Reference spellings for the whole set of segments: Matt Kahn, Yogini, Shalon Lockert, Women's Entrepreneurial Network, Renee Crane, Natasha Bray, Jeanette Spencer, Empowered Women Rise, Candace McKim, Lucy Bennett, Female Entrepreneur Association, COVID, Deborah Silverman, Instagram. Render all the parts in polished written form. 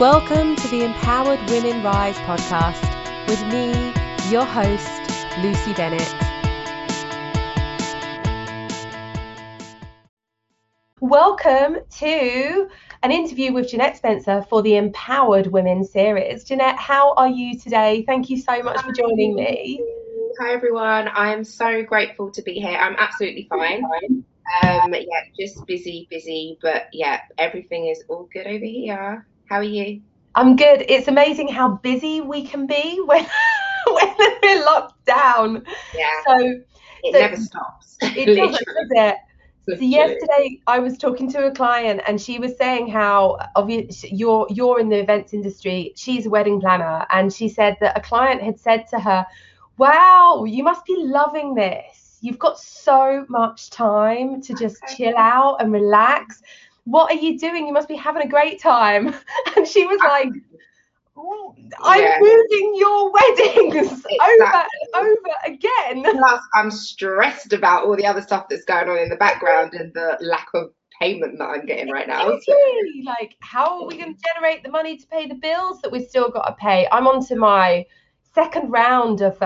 Welcome to the Empowered Women Rise podcast with me, your host, Lucy Bennett. Welcome to an interview with Jeanette Spencer for the Empowered Women series. Jeanette, how are you today? Thank you so much for joining me. Hi everyone, I am so grateful to be here. I'm absolutely fine. Just busy, but yeah, everything is all good over here. How are you? I'm good. It's amazing how busy we can be when we're locked down. Yeah. So it never stops. It doesn't, does it? So yesterday I was talking to a client and she was saying how obviously you're in the events industry. She's a wedding planner, and she said that a client had said to her, "Wow, you must be loving this. You've got so much time to just chill out and relax. What are you doing? You must be having a great time." And she was like, I'm moving your weddings over and over again. Plus, I'm stressed about all the other stuff that's going on in the background and the lack of payment that I'm getting right now. Exactly. Like, how are we going to generate the money to pay the bills that we've still got to pay? I'm on to my second round of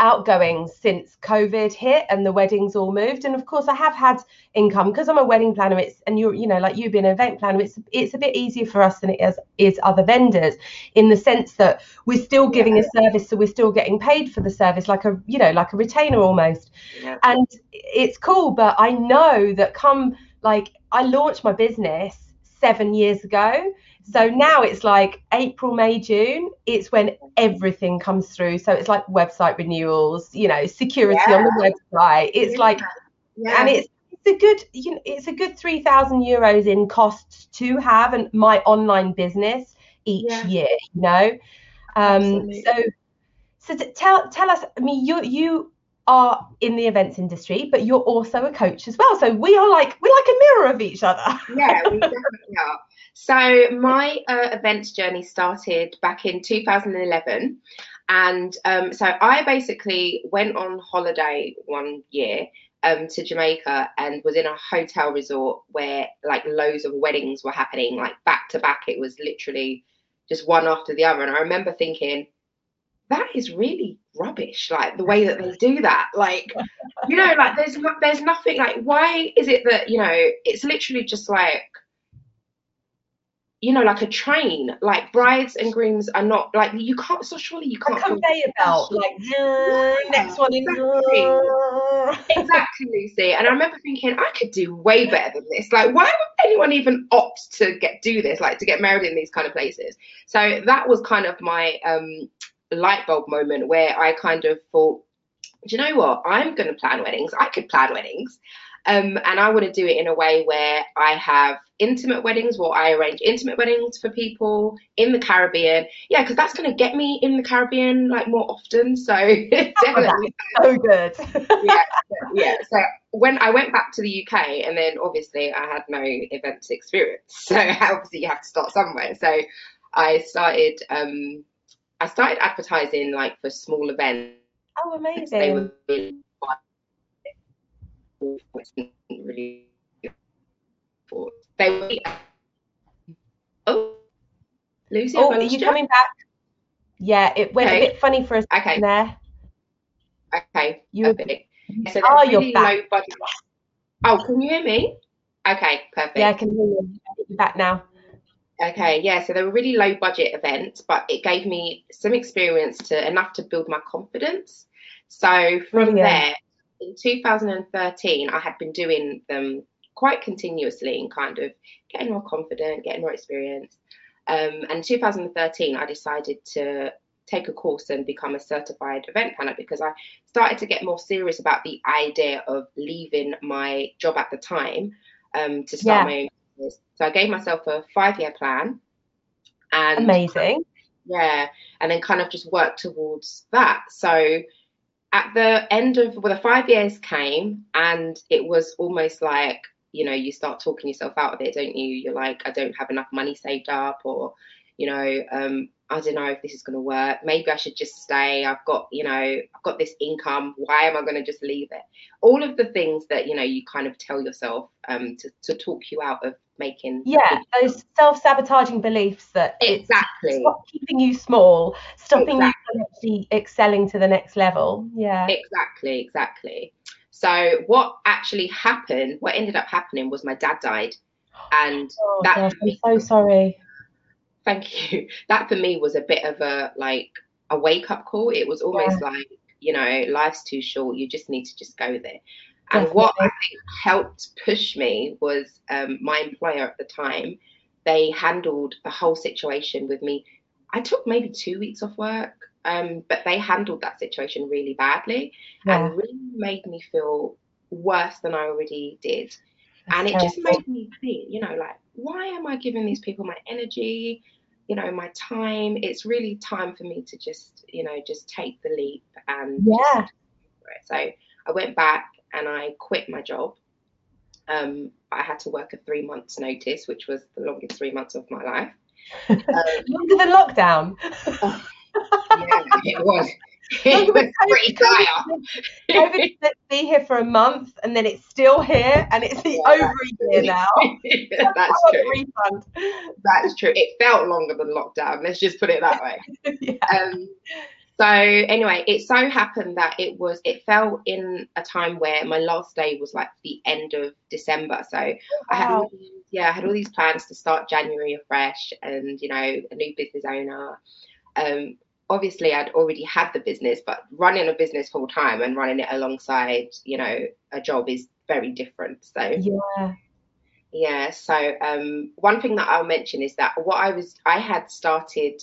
outgoings since COVID hit and the weddings all moved, and of course I have had income because I'm a wedding planner. It's, and you're, you know, like you being an event planner, it's a bit easier for us than it is other vendors, in the sense that we're still giving a service, so we're still getting paid for the service, like a, you know, like a retainer almost. And it's cool, but I know that come, like, I launched my business 7 years ago, so now it's like April, May, June, it's when everything comes through. So it's like website renewals, you know, security on the website. It's like, and it's a good, you know, it's a good 3,000 euros in costs to have and my online business each year, you know. So tell us, I mean, you are in the events industry, but you're also a coach as well, so we're like a mirror of each other. Yeah, we definitely are. So my events journey started back in 2011, and so I basically went on holiday one year to Jamaica, and was in a hotel resort where, like, loads of weddings were happening, like, back to back. It was literally just one after the other, and I remember thinking, that is really rubbish, like, the way that they do that, like, you know, like, there's nothing, like, why is it that, you know, it's literally just like, you know, like a train, like, brides and grooms are not, like, you can't, so surely you can't, a conveyor belt, like, next one in. Exactly, Lucy. And I remember thinking, I could do way better than this, like, why would anyone even opt to get married in these kind of places? So that was kind of my light bulb moment, where I kind of thought, do you know what, I'm going to plan weddings. I could plan weddings, and I want to do it in a way where I have intimate weddings, where I arrange intimate weddings for people in the Caribbean, because that's going to get me in the Caribbean, like, more often. So definitely, so good. So when I went back to the UK, and then obviously I had no events experience, so obviously you have to start somewhere. So I started advertising, like, for small events. Oh, amazing. They were really for. They were. Oh, Lucy, are you coming back? Yeah, it went a bit funny for us there. Okay, you okay. So you're really back. Oh, can you hear me? Okay, perfect. Yeah, I can hear you. You're back now. Okay, yeah, so they were really low budget events, but it gave me some experience enough to build my confidence. So from there, in 2013, I had been doing them quite continuously and kind of getting more confident, getting more experience. And in 2013, I decided to take a course and become a certified event planner, because I started to get more serious about the idea of leaving my job at the time to start my own. So I gave myself a 5-year plan, and amazing, and then kind of just worked towards that. So at the end of the 5 years came, and it was almost like, you know, you start talking yourself out of it, don't you? You're like, I don't have enough money saved up, or you know, I don't know if this is going to work. Maybe I should just stay. I've got, you know, I've got this income. Why am I going to just leave it? All of the things that, you know, you kind of tell yourself to talk you out of making. Yeah, those self-sabotaging beliefs that exactly keeping you small, stopping you from actually excelling to the next level. Yeah, exactly. So what actually happened, what ended up happening was my dad died. And that, gosh, I'm so sorry. Thank you. That for me was a bit of a, like, a wake-up call. It was almost like, you know, life's too short. You just need to just go there. And what I think helped push me was my employer at the time. They handled the whole situation with me. I took maybe 2 weeks off work, but they handled that situation really badly and really made me feel worse than I already did. And it just made me think, you know, like, why am I giving these people my energy? You know, my time. It's really time for me to just, you know, just take the leap and just do it. So I went back and I quit my job. I had to work a 3 months notice, which was the longest 3 months of my life. Longer than lockdown. Yeah, it was. It was pretty dire. COVID said be here for a month, and then it's still here, and it's over a year now. That's true. That's true. It felt longer than lockdown. Let's just put it that way. So anyway, it so happened that it fell in a time where my last day was like the end of December. So I had all these plans to start January afresh, and, you know, a new business owner. Obviously, I'd already had the business, but running a business full time and running it alongside, you know, a job is very different. So yeah. So one thing that I'll mention is that I had started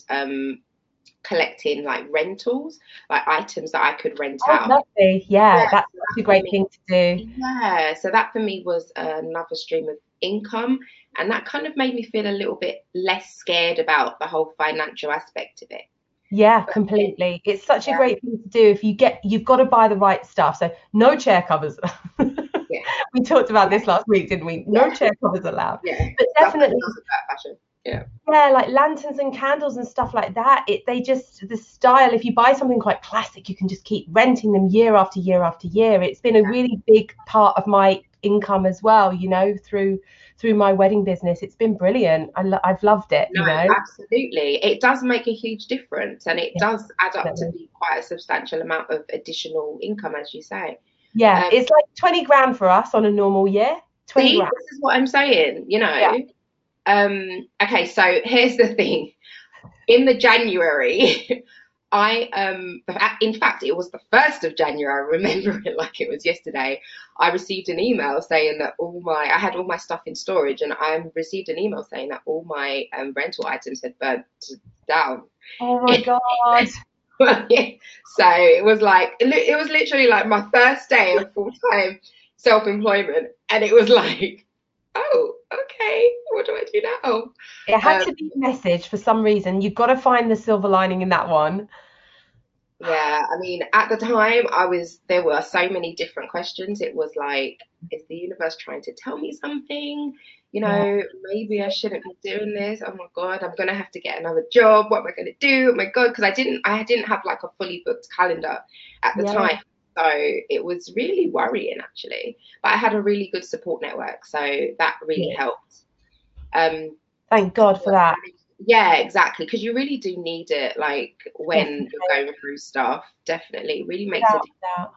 collecting like rentals, like items that I could rent out. Lovely. Yeah, that's such a great thing to do. Yeah. So that for me was another stream of income, and that kind of made me feel a little bit less scared about the whole financial aspect of it. Yeah, completely. It's such a great thing to do. If you've got to buy the right stuff. So no chair covers. We talked about this last week, didn't we? No chair covers allowed. Yeah. But definitely. Yeah, like lanterns and candles and stuff like that. The style, if you buy something quite classic, you can just keep renting them year after year after year. It's been a really big part of my income as well, you know, through my wedding business. It's been brilliant. I've loved it. No, you know? Absolutely. It does make a huge difference, and it does add up to be quite a substantial amount of additional income, as you say. Yeah, it's like 20 grand for us on a normal year. 20 grand. This is what I'm saying, you know. Yeah. Okay, so here's the thing. In the January, in fact, it was the 1st of January. I remember it like it was yesterday. I received an email saying that I had all my stuff in storage, and I received an email saying that all my rental items had burnt down. Oh my God. So it was literally like my first day of full-time self-employment, and it was like, oh, okay, what do I do now? It had to be a message for some reason. You've got to find the silver lining in that one. Yeah, I mean, at the time, there were so many different questions. It was like, is the universe trying to tell me something? You know, maybe I shouldn't be doing this. Oh my God, I'm going to have to get another job. What am I going to do? Oh my God, because I didn't have like a fully booked calendar at the time. So it was really worrying, actually. But I had a really good support network, so that really helped. Thank God for that. Yeah, exactly, because you really do need it, like, when you're going through stuff. Definitely, really makes a difference.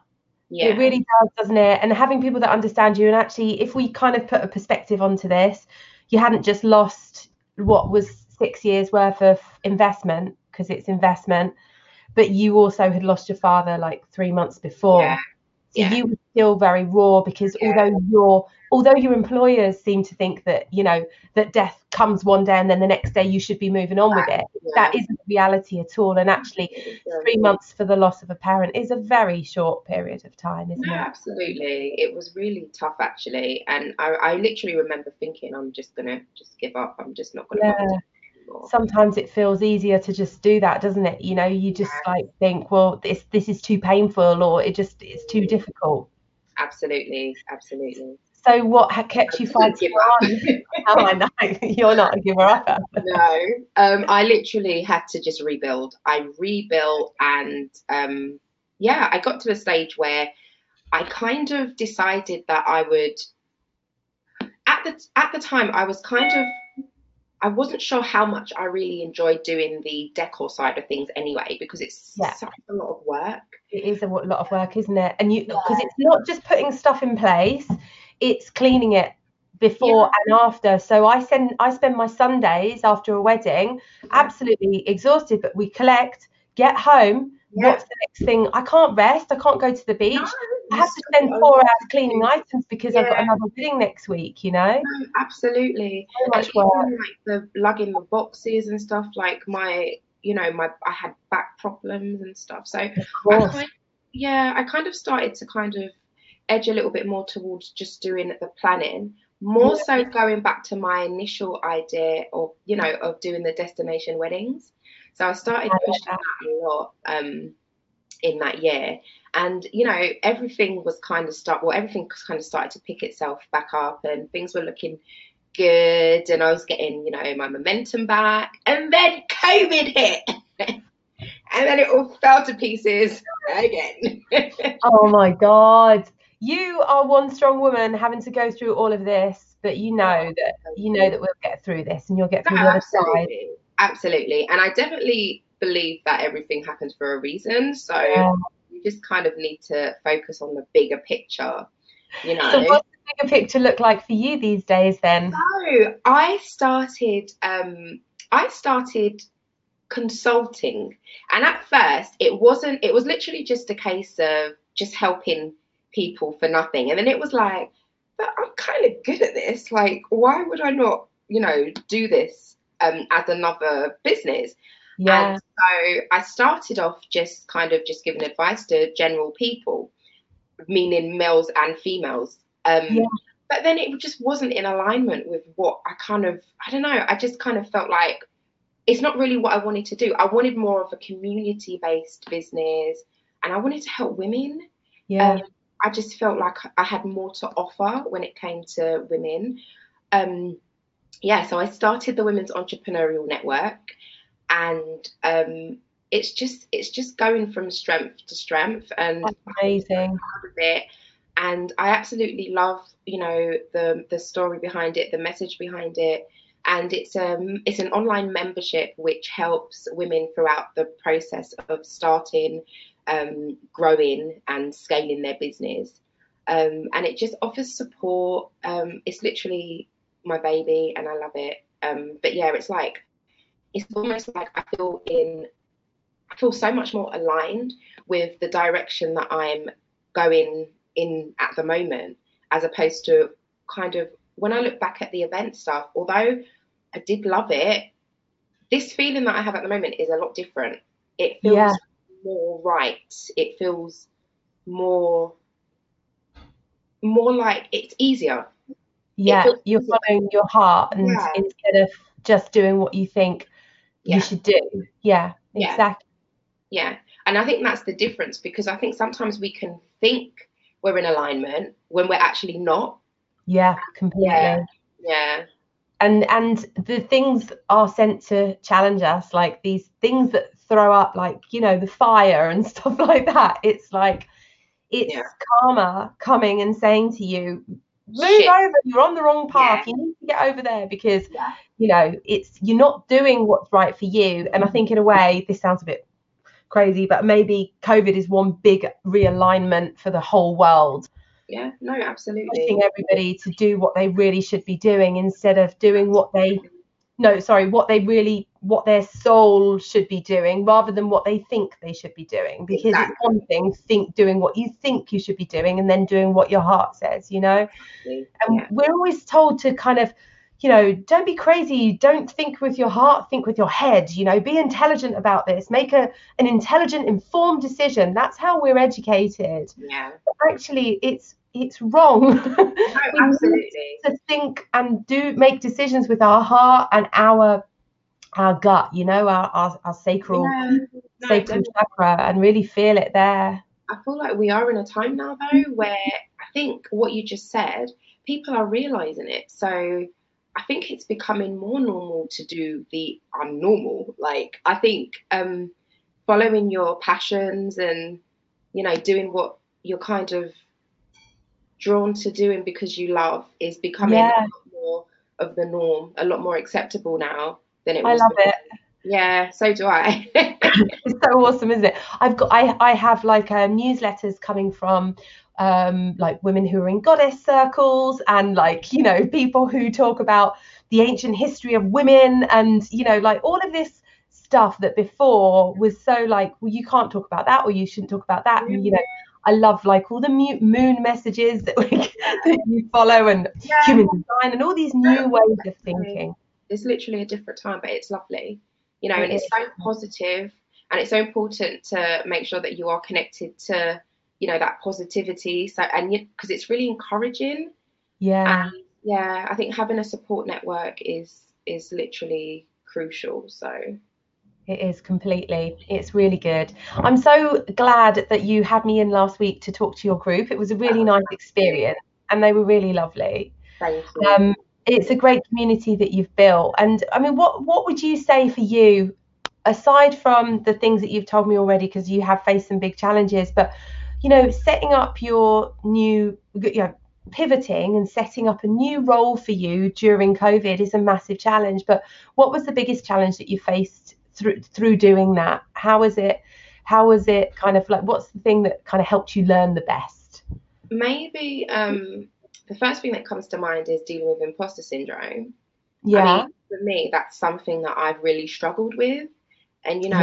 Yeah. It really does, doesn't it? And having people that understand you, and actually, if we kind of put a perspective onto this, you hadn't just lost what was 6 years worth of investment, because it's investment, but you also had lost your father like 3 months before. Yeah. So you were still very raw, because although your employers seem to think that, you know, that death comes one day and then the next day you should be moving on with it. Yeah. That isn't reality at all. And actually, 3 months for the loss of a parent is a very short period of time, isn't it? Absolutely. It was really tough, actually. And I literally remember thinking, I'm just going to just give up. I'm just not going to do it. Sometimes it feels easier to just do that, doesn't it? You know, you just like think, well, this is too painful, or it's too difficult. Absolutely. So what kept you fighting on? How I know you're not a giver-upper. No, I literally had to just rebuild. I rebuilt, and yeah, I got to a stage where I kind of decided that I would. At the time, I was kind of, I wasn't sure how much I really enjoyed doing the decor side of things anyway, because it's such a lot of work. It is a lot of work, isn't it? And you, because it's not just putting stuff in place. It's cleaning it before and after. So I spend my Sundays after a wedding absolutely exhausted, but we collect, get home. What's the next thing? I can't rest. I can't go to the beach. I have to spend 4 hours cleaning items because I've got another wedding next week, you know? No, absolutely. So much work. Even, like, the lugging the boxes and stuff, like I had back problems and stuff. So I kind of started to kind of edge a little bit more towards just doing the planning, more so going back to my initial idea of, you know, of doing the destination weddings. So I started pushing that a lot in that year, and you know, everything kind of started to pick itself back up, and things were looking good, and I was getting, you know, my momentum back, and then COVID hit. And then it all fell to pieces again. Oh my God. You are one strong woman having to go through all of this, but you know that we'll get through this, and you'll get through the other side. Absolutely. And I definitely believe that everything happens for a reason. So you just kind of need to focus on the bigger picture, you know. So what's the bigger picture look like for you these days then? So I started consulting, and at first it was literally just a case of just helping people for nothing, and then it was like, but I'm kind of good at this, like why would I not, you know, do this as another business? And so I started off just kind of just giving advice to general people, meaning males and females, but then it just wasn't in alignment with what I kind of, I don't know, I just kind of felt like it's not really what I wanted to do. I wanted more of a community-based business, and I wanted to help women. Yeah. I just felt like I had more to offer when it came to women. So I started the Women's Entrepreneurial Network, and it's just going from strength to strength, and that's amazing. And I absolutely love, you know, the story behind it, the message behind it. And it's an online membership which helps women throughout the process of starting, growing and scaling their business. And it just offers support. It's literally my baby, and I love it. But yeah, it's like, it's almost like I feel so much more aligned with the direction that I'm going in at the moment, as opposed to kind of, when I look back at the event stuff, although I did love it, this feeling that I have at the moment is a lot different. It feels more right. It feels more like it's easier. Yeah, you're following your heart, and instead of just doing what you think you should do. Yeah, exactly. Yeah, and I think that's the difference, because I think sometimes we can think we're in alignment when we're actually not. Yeah, completely. Yeah. And the things are sent to challenge us, like these things that throw up, like, you know, the fire and stuff like that. It's like, it's karma coming and saying to you, move over, you're on the wrong path, you need to get over there, because, you know, it's, you're not doing what's right for you. And I think in a way, this sounds a bit crazy, but maybe COVID is one big realignment for the whole world. Yeah, no, absolutely. Pushing everybody to do what they really should be doing, instead of doing what their soul should be doing, rather than what they think they should be doing. Because it's one thing doing what you think you should be doing, and then doing what your heart says, you know. Exactly. And we're always told to kind of, you know, don't be crazy, don't think with your heart, think with your head, you know, be intelligent about this, make an intelligent, informed decision. That's how we're educated. Yeah. But actually it's wrong. No, we absolutely need to think and make decisions with our heart and our gut, you know, our sacral, sacral chakra, and really feel it there. I feel like we are in a time now though where I think what you just said, people are realizing it. So I think it's becoming more normal to do the unnormal. Like, I think following your passions and, you know, doing what you're kind of drawn to doing because you love is becoming a lot more of the norm, a lot more acceptable now than it was. I love before. It. Yeah, so do I. It's so awesome, isn't it? I have like newsletters coming from like women who are in goddess circles and, like, you know, people who talk about the ancient history of women and, you know, like all of this stuff that before was so like, well, you can't talk about that, or you shouldn't talk about that. And, you know, I love like all the moon messages that, that you follow, and human design and all these new ways of thinking. It's literally a different time, but it's lovely, you know, and it's so positive, and it's so important to make sure that you are connected to, you know, that positivity. So, and because it's really encouraging. Yeah. And yeah, I think having a support network is literally crucial. So it is completely. It's really good. I'm so glad that you had me in last week to talk to your group. It was a really nice experience, and they were really lovely. Thank you. It's a great community that you've built. And I mean, what would you say for you, aside from the things that you've told me already, because you have faced some big challenges, but, you know, setting up your new, you know, pivoting and setting up a new role for you during COVID is a massive challenge. But what was the biggest challenge that you faced through doing that? How was it kind of like, what's the thing that kind of helped you learn the best? Maybe the first thing that comes to mind is dealing with imposter syndrome. Yeah. I mean, for me, that's something that I've really struggled with. And, you know,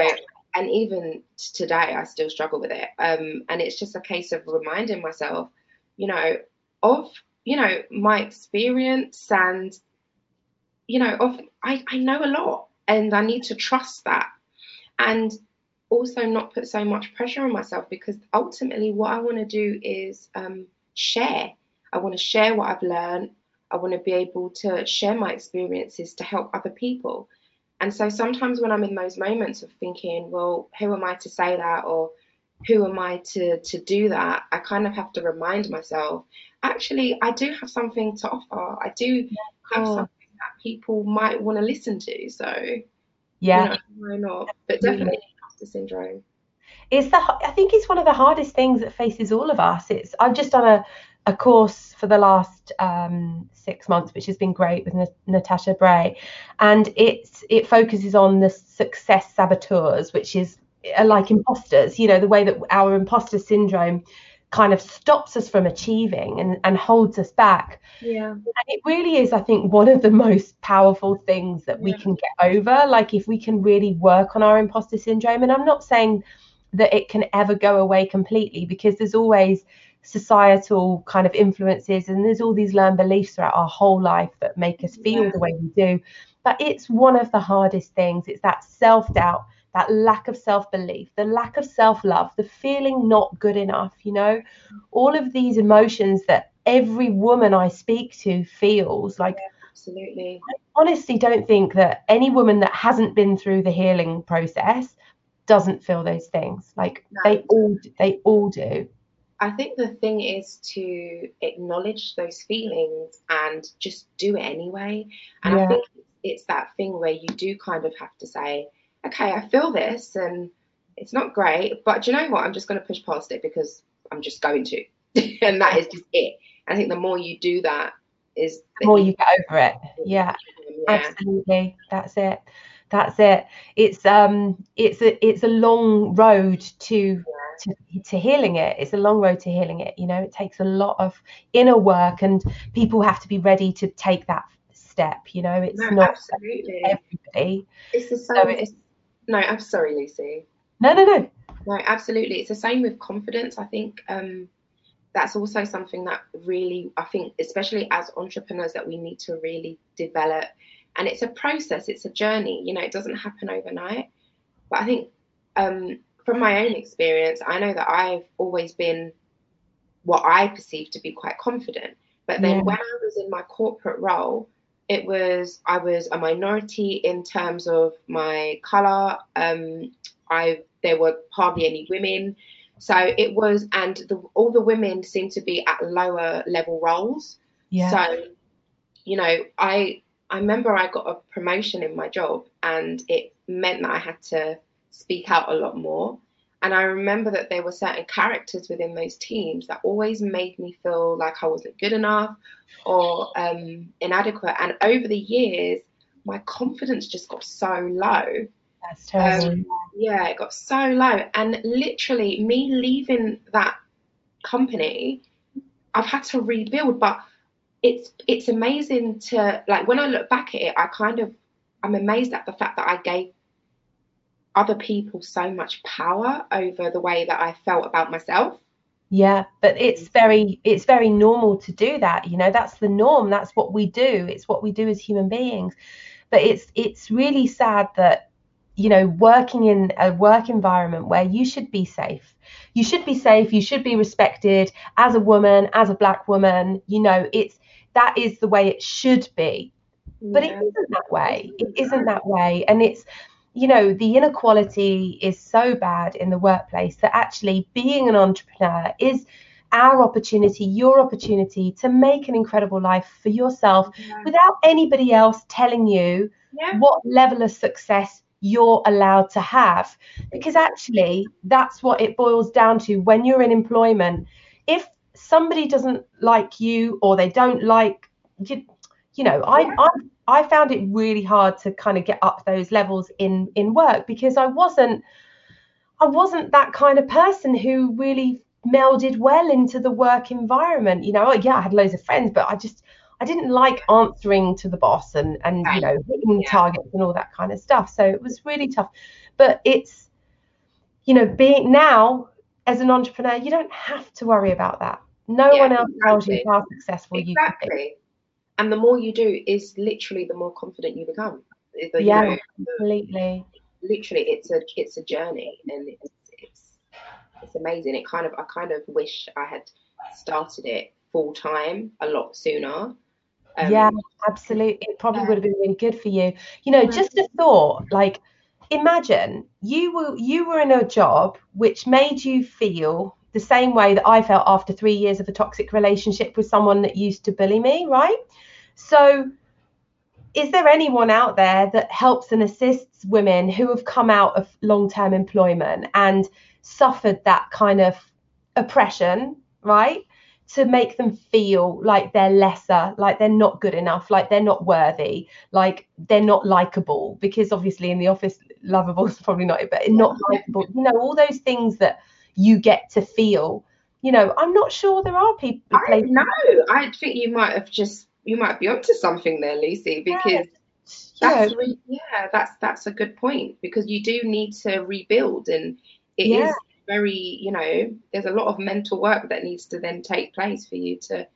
and even today, I still struggle with it. And it's just a case of reminding myself, you know, of, you know, my experience and, you know, of, I know a lot, and I need to trust that. And also not put so much pressure on myself, because ultimately what I want to do is share. I want to share what I've learned. I want to be able to share my experiences to help other people. And so sometimes when I'm in those moments of thinking, well, who am I to say that, or who am I to do that, I kind of have to remind myself, actually, I do have something to offer. I do have something that people might want to listen to. So, yeah, you know, why not? But definitely imposter syndrome. I think it's one of the hardest things that faces all of us. I've just done a course for the last 6 months, which has been great, with Natasha Bray, and it focuses on the success saboteurs, which is like imposters, you know, the way that our imposter syndrome kind of stops us from achieving and holds us back. Yeah. And it really is, I think, one of the most powerful things that we can get over, like if we can really work on our imposter syndrome. And I'm not saying that it can ever go away completely, because there's always societal kind of influences, and there's all these learned beliefs throughout our whole life that make us feel the way we do. But it's one of the hardest things. It's that self-doubt, that lack of self-belief, the lack of self-love, the feeling not good enough, you know, all of these emotions that every woman I speak to feels like. Absolutely. I honestly don't think that any woman that hasn't been through the healing process doesn't feel those things. Like they all do. I think the thing is to acknowledge those feelings and just do it anyway. And I think it's that thing where you do kind of have to say, okay, I feel this and it's not great, but do you know what? I'm just going to push past it because I'm just going to. And that is just it. I think the more you do that is... The more you get over it. Yeah, absolutely. That's it. It's a long road to healing it. It's a long road to healing it. You know, it takes a lot of inner work, and people have to be ready to take that step. You know, it's not absolutely everybody. It's the same. So I'm sorry, Lucy. No. No, absolutely. It's the same with confidence. I think that's also something that really, I think, especially as entrepreneurs, that we need to really develop. And it's a process, it's a journey, you know, it doesn't happen overnight. But I think from my own experience, I know that I've always been what I perceive to be quite confident. But then when I was in my corporate role, I was a minority in terms of my colour. There were hardly any women. So it was, and all the women seemed to be at lower level roles. Yeah. So, you know, I remember I got a promotion in my job, and it meant that I had to speak out a lot more. And I remember that there were certain characters within those teams that always made me feel like I wasn't good enough or inadequate. And over the years, my confidence just got so low. That's terrible. Yeah, it got so low. And literally me leaving that company, I've had to rebuild. But it's amazing to, like, when I look back at it, I'm amazed at the fact that I gave other people so much power over the way that I felt about myself. Yeah, but it's very normal to do that, you know. That's the norm, that's what we do, it's what we do as human beings. But it's really sad that, you know, working in a work environment where you should be safe, you should be respected as a woman, as a black woman, you know, that is the way it should be. But yeah, it isn't that way. And it's, you know, the inequality is so bad in the workplace that actually being an entrepreneur is our opportunity, your opportunity to make an incredible life for yourself, yeah, without anybody else telling you, yeah, what level of success you're allowed to have. Because actually that's what it boils down to when you're in employment. If somebody doesn't like you or they don't like you, you know, yeah, I found it really hard to kind of get up those levels in work, because I wasn't that kind of person who really melded well into the work environment. You know, yeah, I had loads of friends, but I didn't like answering to the boss and you know, hitting, yeah, targets and all that kind of stuff. So it was really tough. But it's, you know, being now as an entrepreneur, you don't have to worry about that. No, yeah, one else tells you how successful, exactly, you can be. And the more you do is literally the more confident you become. Yeah, you know, completely. Literally, it's a journey, and it's amazing. It kind of, I kind of wish I had started it full time a lot sooner. Yeah, absolutely. It probably would have been really good for you. You know, just a thought. Like, imagine you were in a job which made you feel the same way that I felt after 3 years of a toxic relationship with someone that used to bully me, right? So is there anyone out there that helps and assists women who have come out of long-term employment and suffered that kind of oppression, right, to make them feel like they're lesser, like they're not good enough, like they're not worthy, like they're not likable? Because obviously in the office, lovable is probably not it, but not likable, you know, all those things that you get to feel, you know. I'm not sure there are people. I don't know. I think you might be onto something there, Lucy, because that's a good point, because you do need to rebuild, and it, yeah, is very, you know, there's a lot of mental work that needs to then take place for you to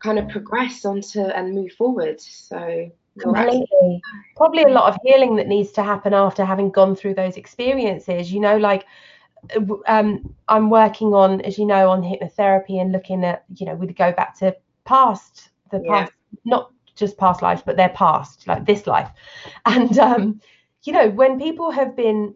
kind of progress onto and move forward. So completely, probably a lot of healing that needs to happen after having gone through those experiences, you know, like. I'm working on, as you know, on hypnotherapy and looking at, you know, we'd go back to past, not just past lives, but their past, like this life. And, you know, when people have been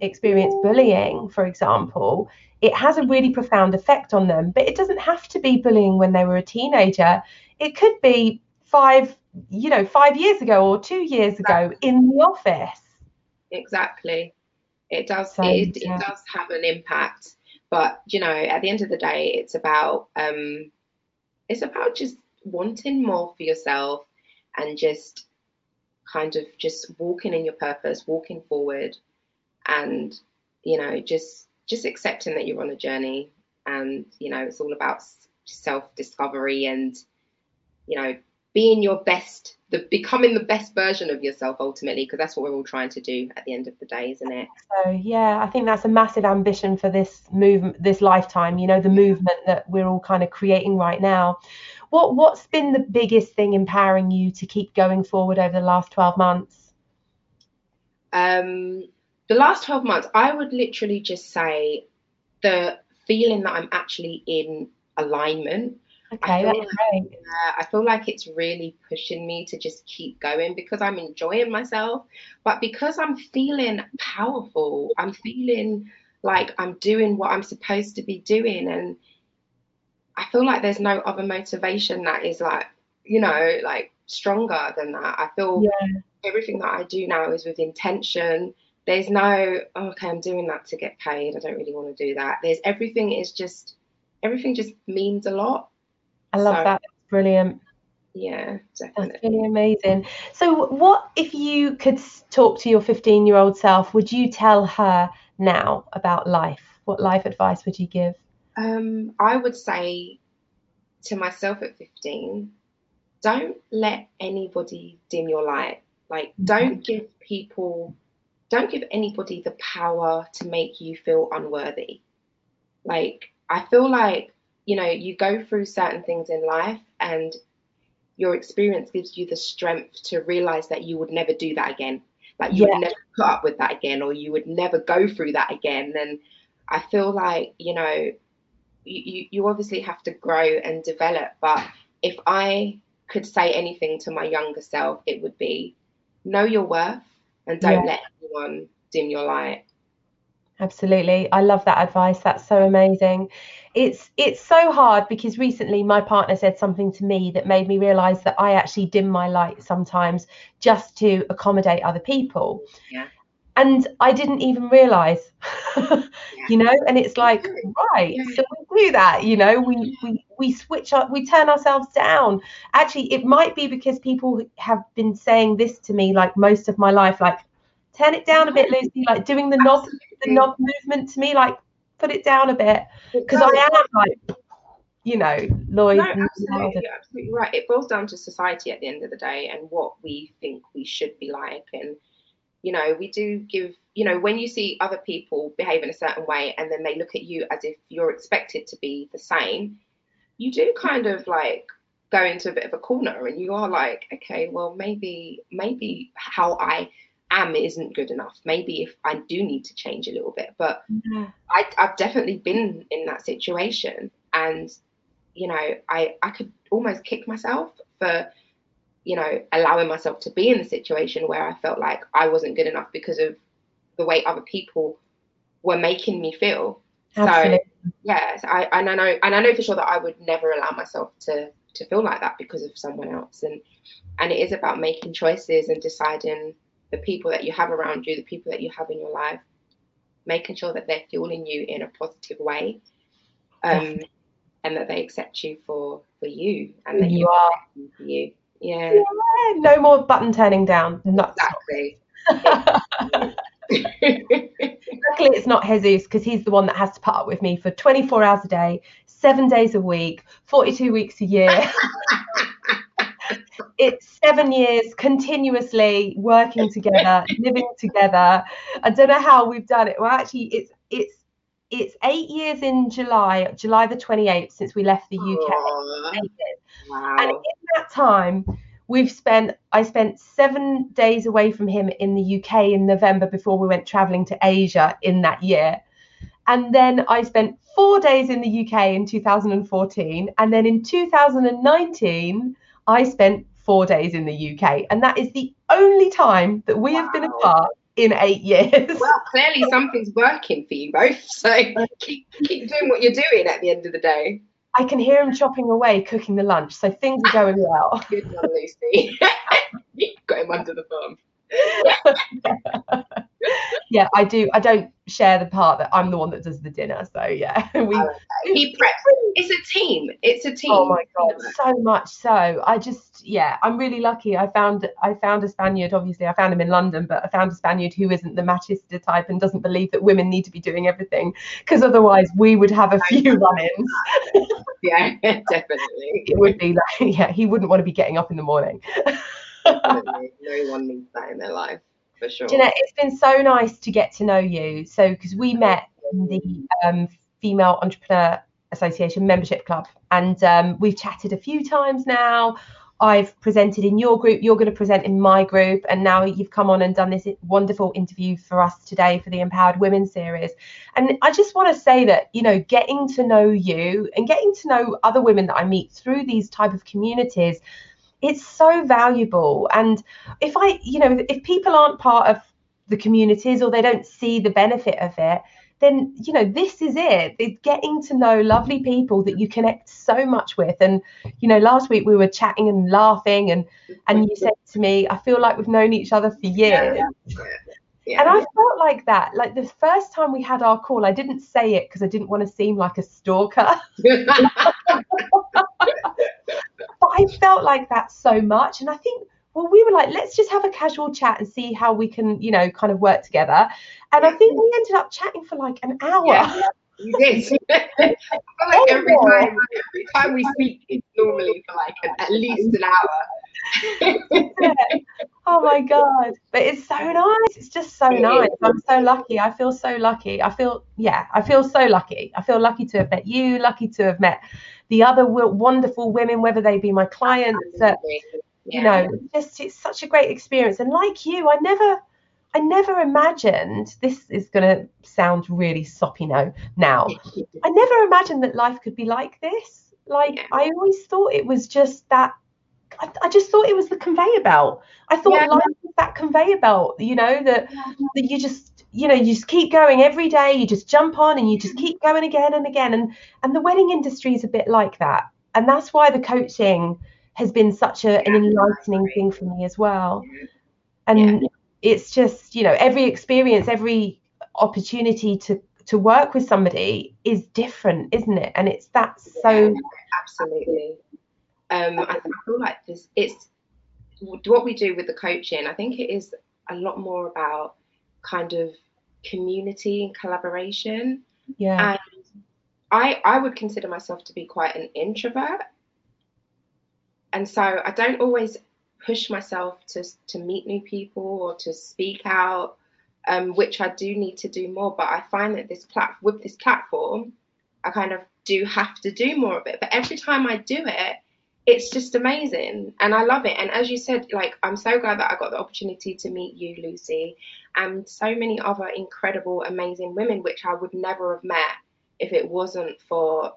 experienced bullying, for example, it has a really profound effect on them. But it doesn't have to be bullying when they were a teenager. It could be 5 years ago or 2 years ago in the office. Exactly. It does. It does have an impact, but you know, at the end of the day, it's about just wanting more for yourself and just kind of just walking in your purpose, walking forward, and you know, just accepting that you're on a journey, and you know, it's all about self-discovery and you know, being your best, becoming the best version of yourself ultimately, because that's what we're all trying to do at the end of the day, isn't it? So yeah, I think that's a massive ambition for this movement, this lifetime, you know, the movement that we're all kind of creating right now. What's been the biggest thing empowering you to keep going forward over the last 12 months? The last 12 months, I would literally just say the feeling that I'm actually in alignment. Okay, I feel like it's really pushing me to just keep going, because I'm enjoying myself, but because I'm feeling powerful, I'm feeling like I'm doing what I'm supposed to be doing, and I feel like there's no other motivation that is like, you know, like stronger than that. I feel everything that I do now is with intention. There's no, oh, okay, I'm doing that to get paid. I don't really want to do that. There's everything is just, everything just means a lot. I love that. That's brilliant. Yeah, definitely. That's really amazing. So what if you could talk to your 15-year-old self, would you tell her now about life? What life advice would you give? I would say to myself at 15, don't let anybody dim your light. Like, don't give anybody the power to make you feel unworthy. Like, I feel like, you know, you go through certain things in life and your experience gives you the strength to realize that you would never do that again. Like, you would never put up with that again, or you would never go through that again. And I feel like, you know, you obviously have to grow and develop. But if I could say anything to my younger self, it would be, know your worth and don't let anyone dim your light. Absolutely. I love that advice. That's so amazing. It's so hard because recently my partner said something to me that made me realise that I actually dim my light sometimes just to accommodate other people. Yeah. And I didn't even realise, you know, and it's like, right, so we do that, you know, we switch up, we turn ourselves down. Actually, it might be because people have been saying this to me like most of my life, like, turn it down a bit, Lucy, like doing the knob movement to me, like, put it down a bit, because I am like, you know, Lloyd. No, absolutely, you're absolutely right. It boils down to society at the end of the day and what we think we should be like. And, you know, we do give, you know, when you see other people behave in a certain way and then they look at you as if you're expected to be the same, you do kind of like go into a bit of a corner and you are like, okay, well, maybe how I am isn't good enough. Maybe if I do need to change a little bit. But I've definitely been in that situation, and you know, I could almost kick myself for, you know, allowing myself to be in the situation where I felt like I wasn't good enough because of the way other people were making me feel. Absolutely. So yes, I know for sure that I would never allow myself to feel like that because of someone else. And it is about making choices and deciding the people that you have around you, the people that you have in your life, making sure that they're fueling you in a positive way, and that they accept you for you, and that you are for you. Yeah. No more button turning down. Not exactly. Luckily, it's not Jesus, because he's the one that has to put up with me for 24 hours a day, 7 days a week, 42 weeks a year. It's 7 years continuously working together, living together. I don't know how we've done it. Well, actually, it's 8 years in July the 28th since we left the UK. Wow. And in that time, I spent 7 days away from him in the UK in November before we went traveling to Asia in that year. And then I spent 4 days in the UK in 2014. And then in 2019, I spent 4 days in the UK, and that is the only time that we have been apart in 8 years. Well, clearly something's working for you both, so keep doing what you're doing at the end of the day. I can hear him chopping away, cooking the lunch, so things are going well. Good one, Lucy. Got him under the thumb. Yeah, I do. I don't share the part that I'm the one that does the dinner. So yeah, he preps. It's a team. It's a team. Oh my God, so much. So I just, yeah, I'm really lucky. I found a Spaniard. Obviously, I found him in London, but I found a Spaniard who isn't the machista type and doesn't believe that women need to be doing everything, because otherwise we would have a few run-ins. Yeah, definitely. It would be like, yeah, he wouldn't want to be getting up in the morning. No one needs that in their life, for sure. Jeanette, it's been so nice to get to know you. So, because we met in the Female Entrepreneur Association membership club, and we've chatted a few times now. I've presented in your group, you're going to present in my group, and now you've come on and done this wonderful interview for us today for the Empowered Women series. And I just want to say that, you know, getting to know you and getting to know other women that I meet through these type of communities, it's so valuable. And if I, you know, if people aren't part of the communities or they don't see the benefit of it, then, you know, this is it. It's getting to know lovely people that you connect so much with. And, you know, last week we were chatting and laughing, and you said to me, I feel like we've known each other for years. Yeah. And I felt like that. Like the first time we had our call, I didn't say it because I didn't want to seem like a stalker. But I felt like that so much. And I think, well, we were like, let's just have a casual chat and see how we can, you know, kind of work together. And I think we ended up chatting for like an hour. Yeah, you did. I feel like every time we speak, it's normally for like at least an hour. Yeah. Oh my God. But it's so nice. It's just so nice. I'm so lucky. I feel so lucky. I feel so lucky. I feel lucky to have met you, lucky to have met the other wonderful women, whether they be my clients. You know, it's such a great experience. And like you, I never imagined — this is going to sound really soppy now. I never imagined that life could be like this. Like, yeah. I always thought it was just that. I just thought it was the conveyor belt. I thought life was that conveyor belt, you know, that you just, you know, you just keep going every day. You just jump on and you just keep going again and again. And the wedding industry is a bit like that. And that's why the coaching has been such an enlightening thing for me as well. And it's just, you know, every experience, every opportunity to work with somebody is different, isn't it? And it's that so... Absolutely. I feel like this, it's what we do with the coaching. I think it is a lot more about kind of community and collaboration. Yeah. And I would consider myself to be quite an introvert. And so I don't always push myself to meet new people or to speak out, which I do need to do more. But I find that with this platform, I kind of do have to do more of it. But every time I do it, it's just amazing. And I love it. And as you said, like, I'm so glad that I got the opportunity to meet you, Lucy, and so many other incredible, amazing women, which I would never have met if it wasn't for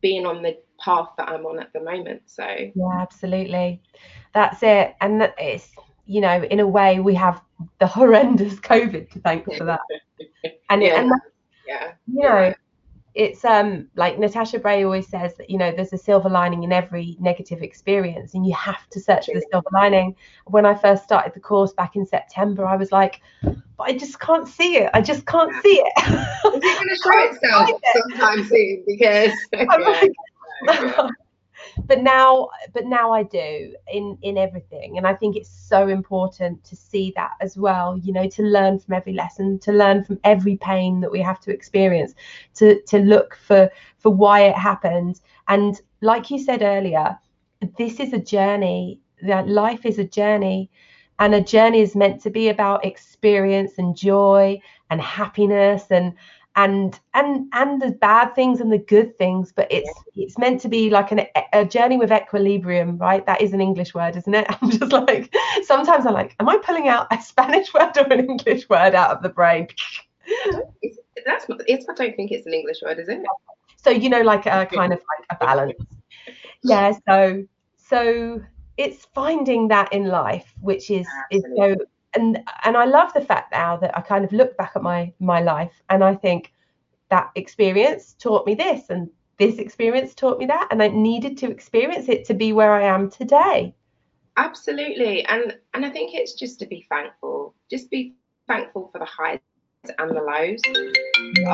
being on the path that I'm on at the moment. So yeah, absolutely, that's it. And it's, you know, in a way we have the horrendous COVID to thank for that. And it's like Natasha Bray always says that, you know, there's a silver lining in every negative experience, and you have to search for the silver lining. When I first started the course back in September, I was like, but I just can't see it. I just can't see it. Is it going to show itself sometime soon? Because but now I do in everything. And I think it's so important to see that as well, you know, to learn from every lesson, to learn from every pain that we have to experience, to look for why it happened. And like you said earlier, this is a journey. That life is a journey, and a journey is meant to be about experience and joy and happiness and the bad things and the good things, but it's meant to be like a journey with equilibrium, right? That is an English word, isn't it? I'm just like, sometimes I'm like, am I pulling out a Spanish word or an English word out of the brain? I don't think it's an English word, is it? So, you know, like a kind of like a balance. Yeah. So it's finding that in life, which is so. And I love the fact now that I kind of look back at my life and I think that experience taught me this, and this experience taught me that, and I needed to experience it to be where I am today. Absolutely. And I think it's just to be thankful. Just be thankful for the highs and the lows.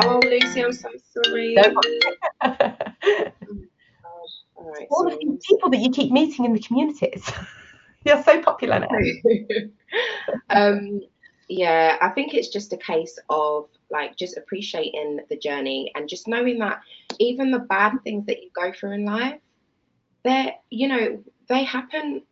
Oh, Lucy, I'm so sorry. All right, all of these people that you keep meeting in the communities. You're so popular now. I think it's just a case of like just appreciating the journey and just knowing that even the bad things that you go through in life, they happen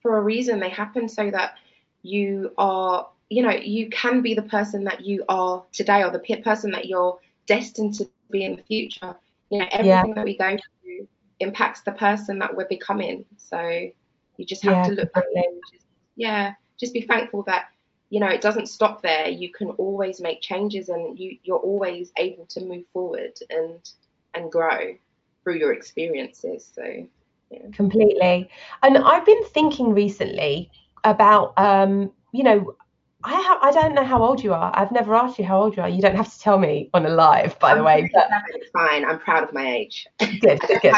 for a reason. They happen so that you are, you know, you can be the person that you are today, or the person that you're destined to be in the future. You know, everything that we go through impacts the person that we're becoming. So you just have to look at it. Just be thankful that, you know, it doesn't stop there. You can always make changes, and you're always able to move forward and grow through your experiences. So completely. And I've been thinking recently about, you know, I don't know how old you are. I've never asked you how old you are. You don't have to tell me on a live, by the way. But it's fine. I'm proud of my age. Good, good.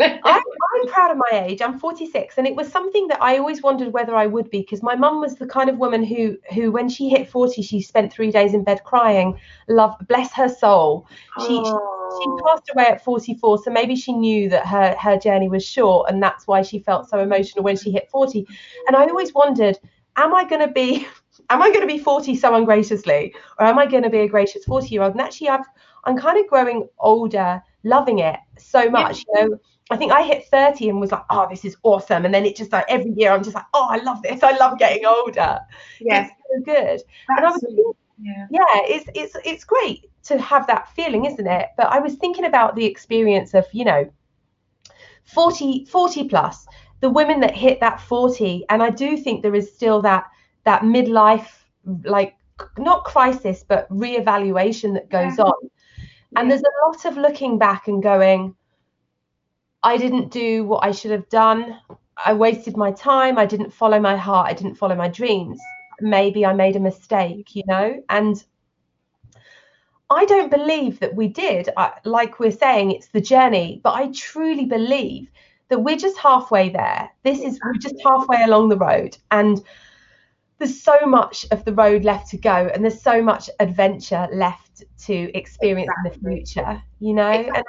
I'm proud of my age. I'm 46, and it was something that I always wondered whether I would be, because my mum was the kind of woman who, when she hit 40, she spent 3 days in bed crying. Love, bless her soul. She passed away at 44, so maybe she knew that her journey was short, and that's why she felt so emotional when she hit 40. And I always wondered, am I going to be 40 so ungraciously, or am I going to be a gracious 40-year-old? And actually, I'm kind of growing older, loving it so much. Yeah. You know, I think I hit 30 and was like, oh, this is awesome. And then it just, like, every year I'm just like, oh, I love this. I love getting older. Yes, it's so good. And I was thinking, it's great to have that feeling, isn't it? But I was thinking about the experience of, you know, 40 plus. The women that hit that 40, and I do think there is still that midlife, like, not crisis, but reevaluation that goes on. And there's a lot of looking back and going, I didn't do what I should have done. I wasted my time. I didn't follow my heart. I didn't follow my dreams. Maybe I made a mistake, you know. And I don't believe that we did. Like we're saying, it's the journey, but I truly believe that we're just halfway there. We're just halfway along the road, and there's so much of the road left to go, and there's so much adventure left to experience in the future, you know. And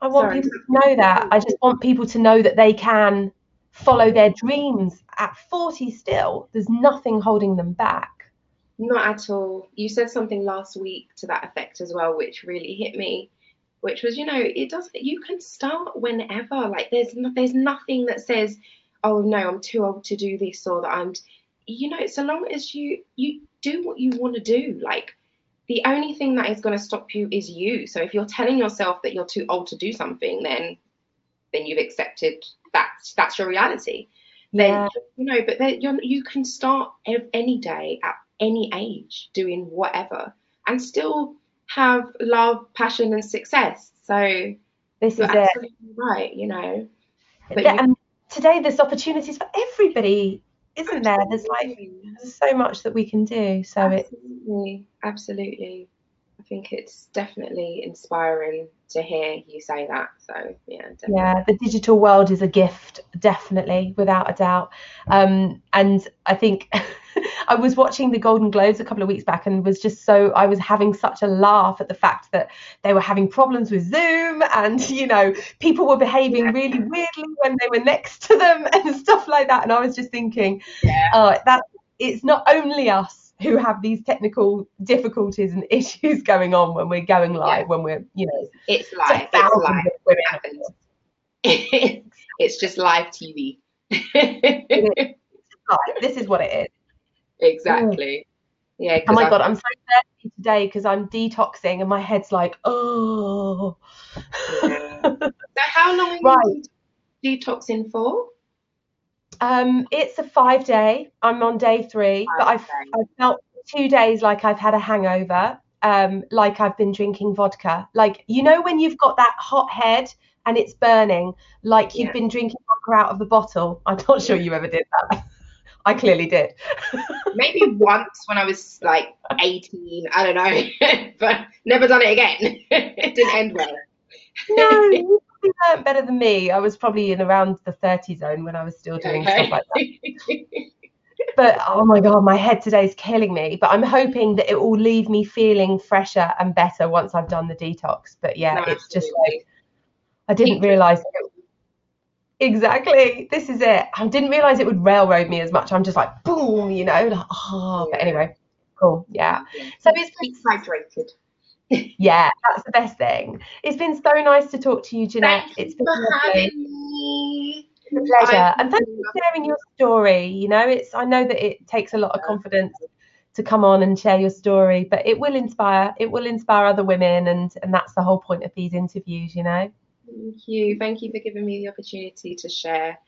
I want people to know that. I just want people to know that they can follow their dreams at 40 still. There's nothing holding them back. Not at all. You said something last week to that effect as well, which really hit me, which was, you know, you can start whenever. Like, there's nothing that says, oh no, I'm too old to do this, or that I'm, you know, so long as you do what you want to do. Like, the only thing that is going to stop you is you. So if you're telling yourself that you're too old to do something, then you've accepted that's your reality. Yeah. Then, you know, but then you can start any day at any age doing whatever and still have love, passion, and success. So this is absolutely right, you know. But today, there's opportunities for everybody, isn't there? There's like so much that we can do. So absolutely. I think it's definitely inspiring to hear you say that. So yeah, definitely. Yeah, the digital world is a gift, definitely, without a doubt. And I think. I was watching the Golden Globes a couple of weeks back and I was having such a laugh at the fact that they were having problems with Zoom, and, you know, people were behaving really weirdly when they were next to them and stuff like that. And I was just thinking, that it's not only us who have these technical difficulties and issues going on when we're going live, when we're, you know, it's live. It's just live TV. This is what it is. Exactly. Yeah. Oh my God, I'm so thirsty today because I'm detoxing and my head's like, oh. Yeah. So how long are you detoxing for? It's a 5-day. I'm on day 3, but I've felt 2 days like I've had a hangover, like I've been drinking vodka. Like, you know, when you've got that hot head and it's burning, like you've been drinking vodka out of the bottle. I'm not sure you ever did that. I clearly did. Maybe once when I was like 18, I don't know, but never done it again. It didn't end well. No, you probably weren't better than me. I was probably in around the 30 zone when I was still doing stuff like that. But oh my God, my head today is killing me. But I'm hoping that it will leave me feeling fresher and better once I've done the detox. But yeah, no, it's just like, I didn't realise it. Exactly. This is it. I didn't realize it would railroad me as much. I'm just like, boom, you know, like, but anyway, cool. Yeah. So it's hydrated. Yeah, that's the best thing. It's been so nice to talk to you, Jeanette. It's been having me. It's a pleasure. And thank you for sharing your story. You know, I know that it takes a lot of confidence to come on and share your story, but it will inspire other women, and that's the whole point of these interviews, you know. Thank you for giving me the opportunity to share.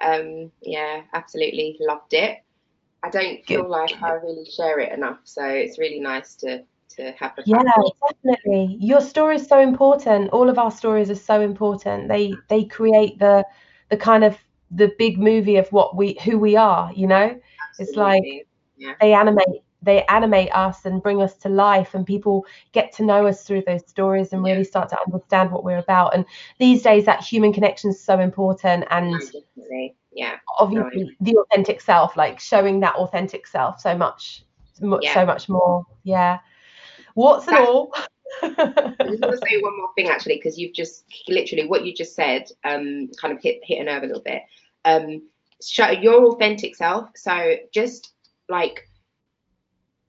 Absolutely loved it. I don't feel like I really share it enough, so it's really nice to have the definitely. Your story is so important. All of our stories are so important. They create the kind of the big movie of who we are, you know. Absolutely. It's like Yeah. They animate us and bring us to life, and people get to know us through those stories and really start to understand what we're about. And these days that human connection is so important, and obviously the authentic self, like showing that authentic self so much more. Yeah. Warts and all. I just want to say one more thing actually, because you've just literally what you just said kind of hit a nerve a little bit. Show your authentic self. So just like,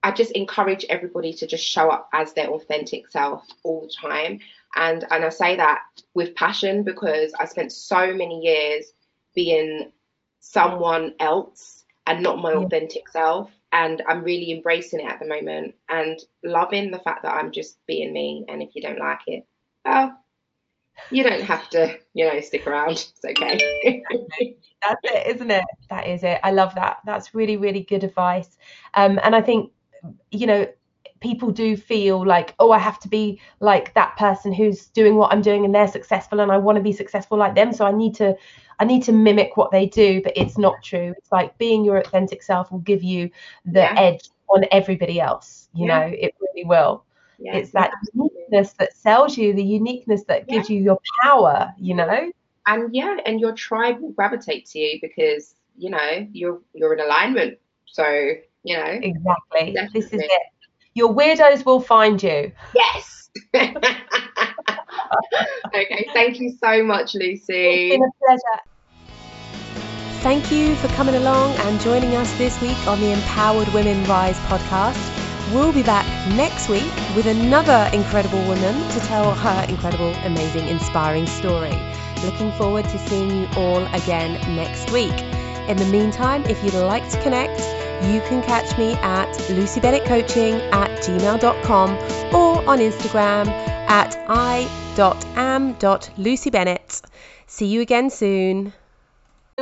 I just encourage everybody to just show up as their authentic self all the time. And I say that with passion, because I spent so many years being someone else and not my authentic self. And I'm really embracing it at the moment and loving the fact that I'm just being me. And if you don't like it, well, you don't have to, stick around. It's okay. That's it, isn't it? That is it. I love that. That's really, really good advice. And I think, people do feel like, oh, I have to be like that person who's doing what I'm doing and they're successful, and I want to be successful like them, so I need to mimic what they do. But it's not true. It's like being your authentic self will give you the edge on everybody else. You know, it really will. Yeah, it's that uniqueness that sells you, the uniqueness that gives you your power, And your tribe will gravitate to you because, you're in alignment. So, Exactly. Definitely. This is it. Your weirdos will find you. Yes. Okay, thank you so much, Lucy. It's been a pleasure. Thank you for coming along and joining us this week on the Empowered Women Rise podcast. We'll be back next week with another incredible woman to tell her incredible, amazing, inspiring story. Looking forward to seeing you all again next week. In the meantime, if you'd like to connect, you can catch me at lucybennettcoaching@gmail.com or on Instagram @i.am.lucybennett. See you again soon.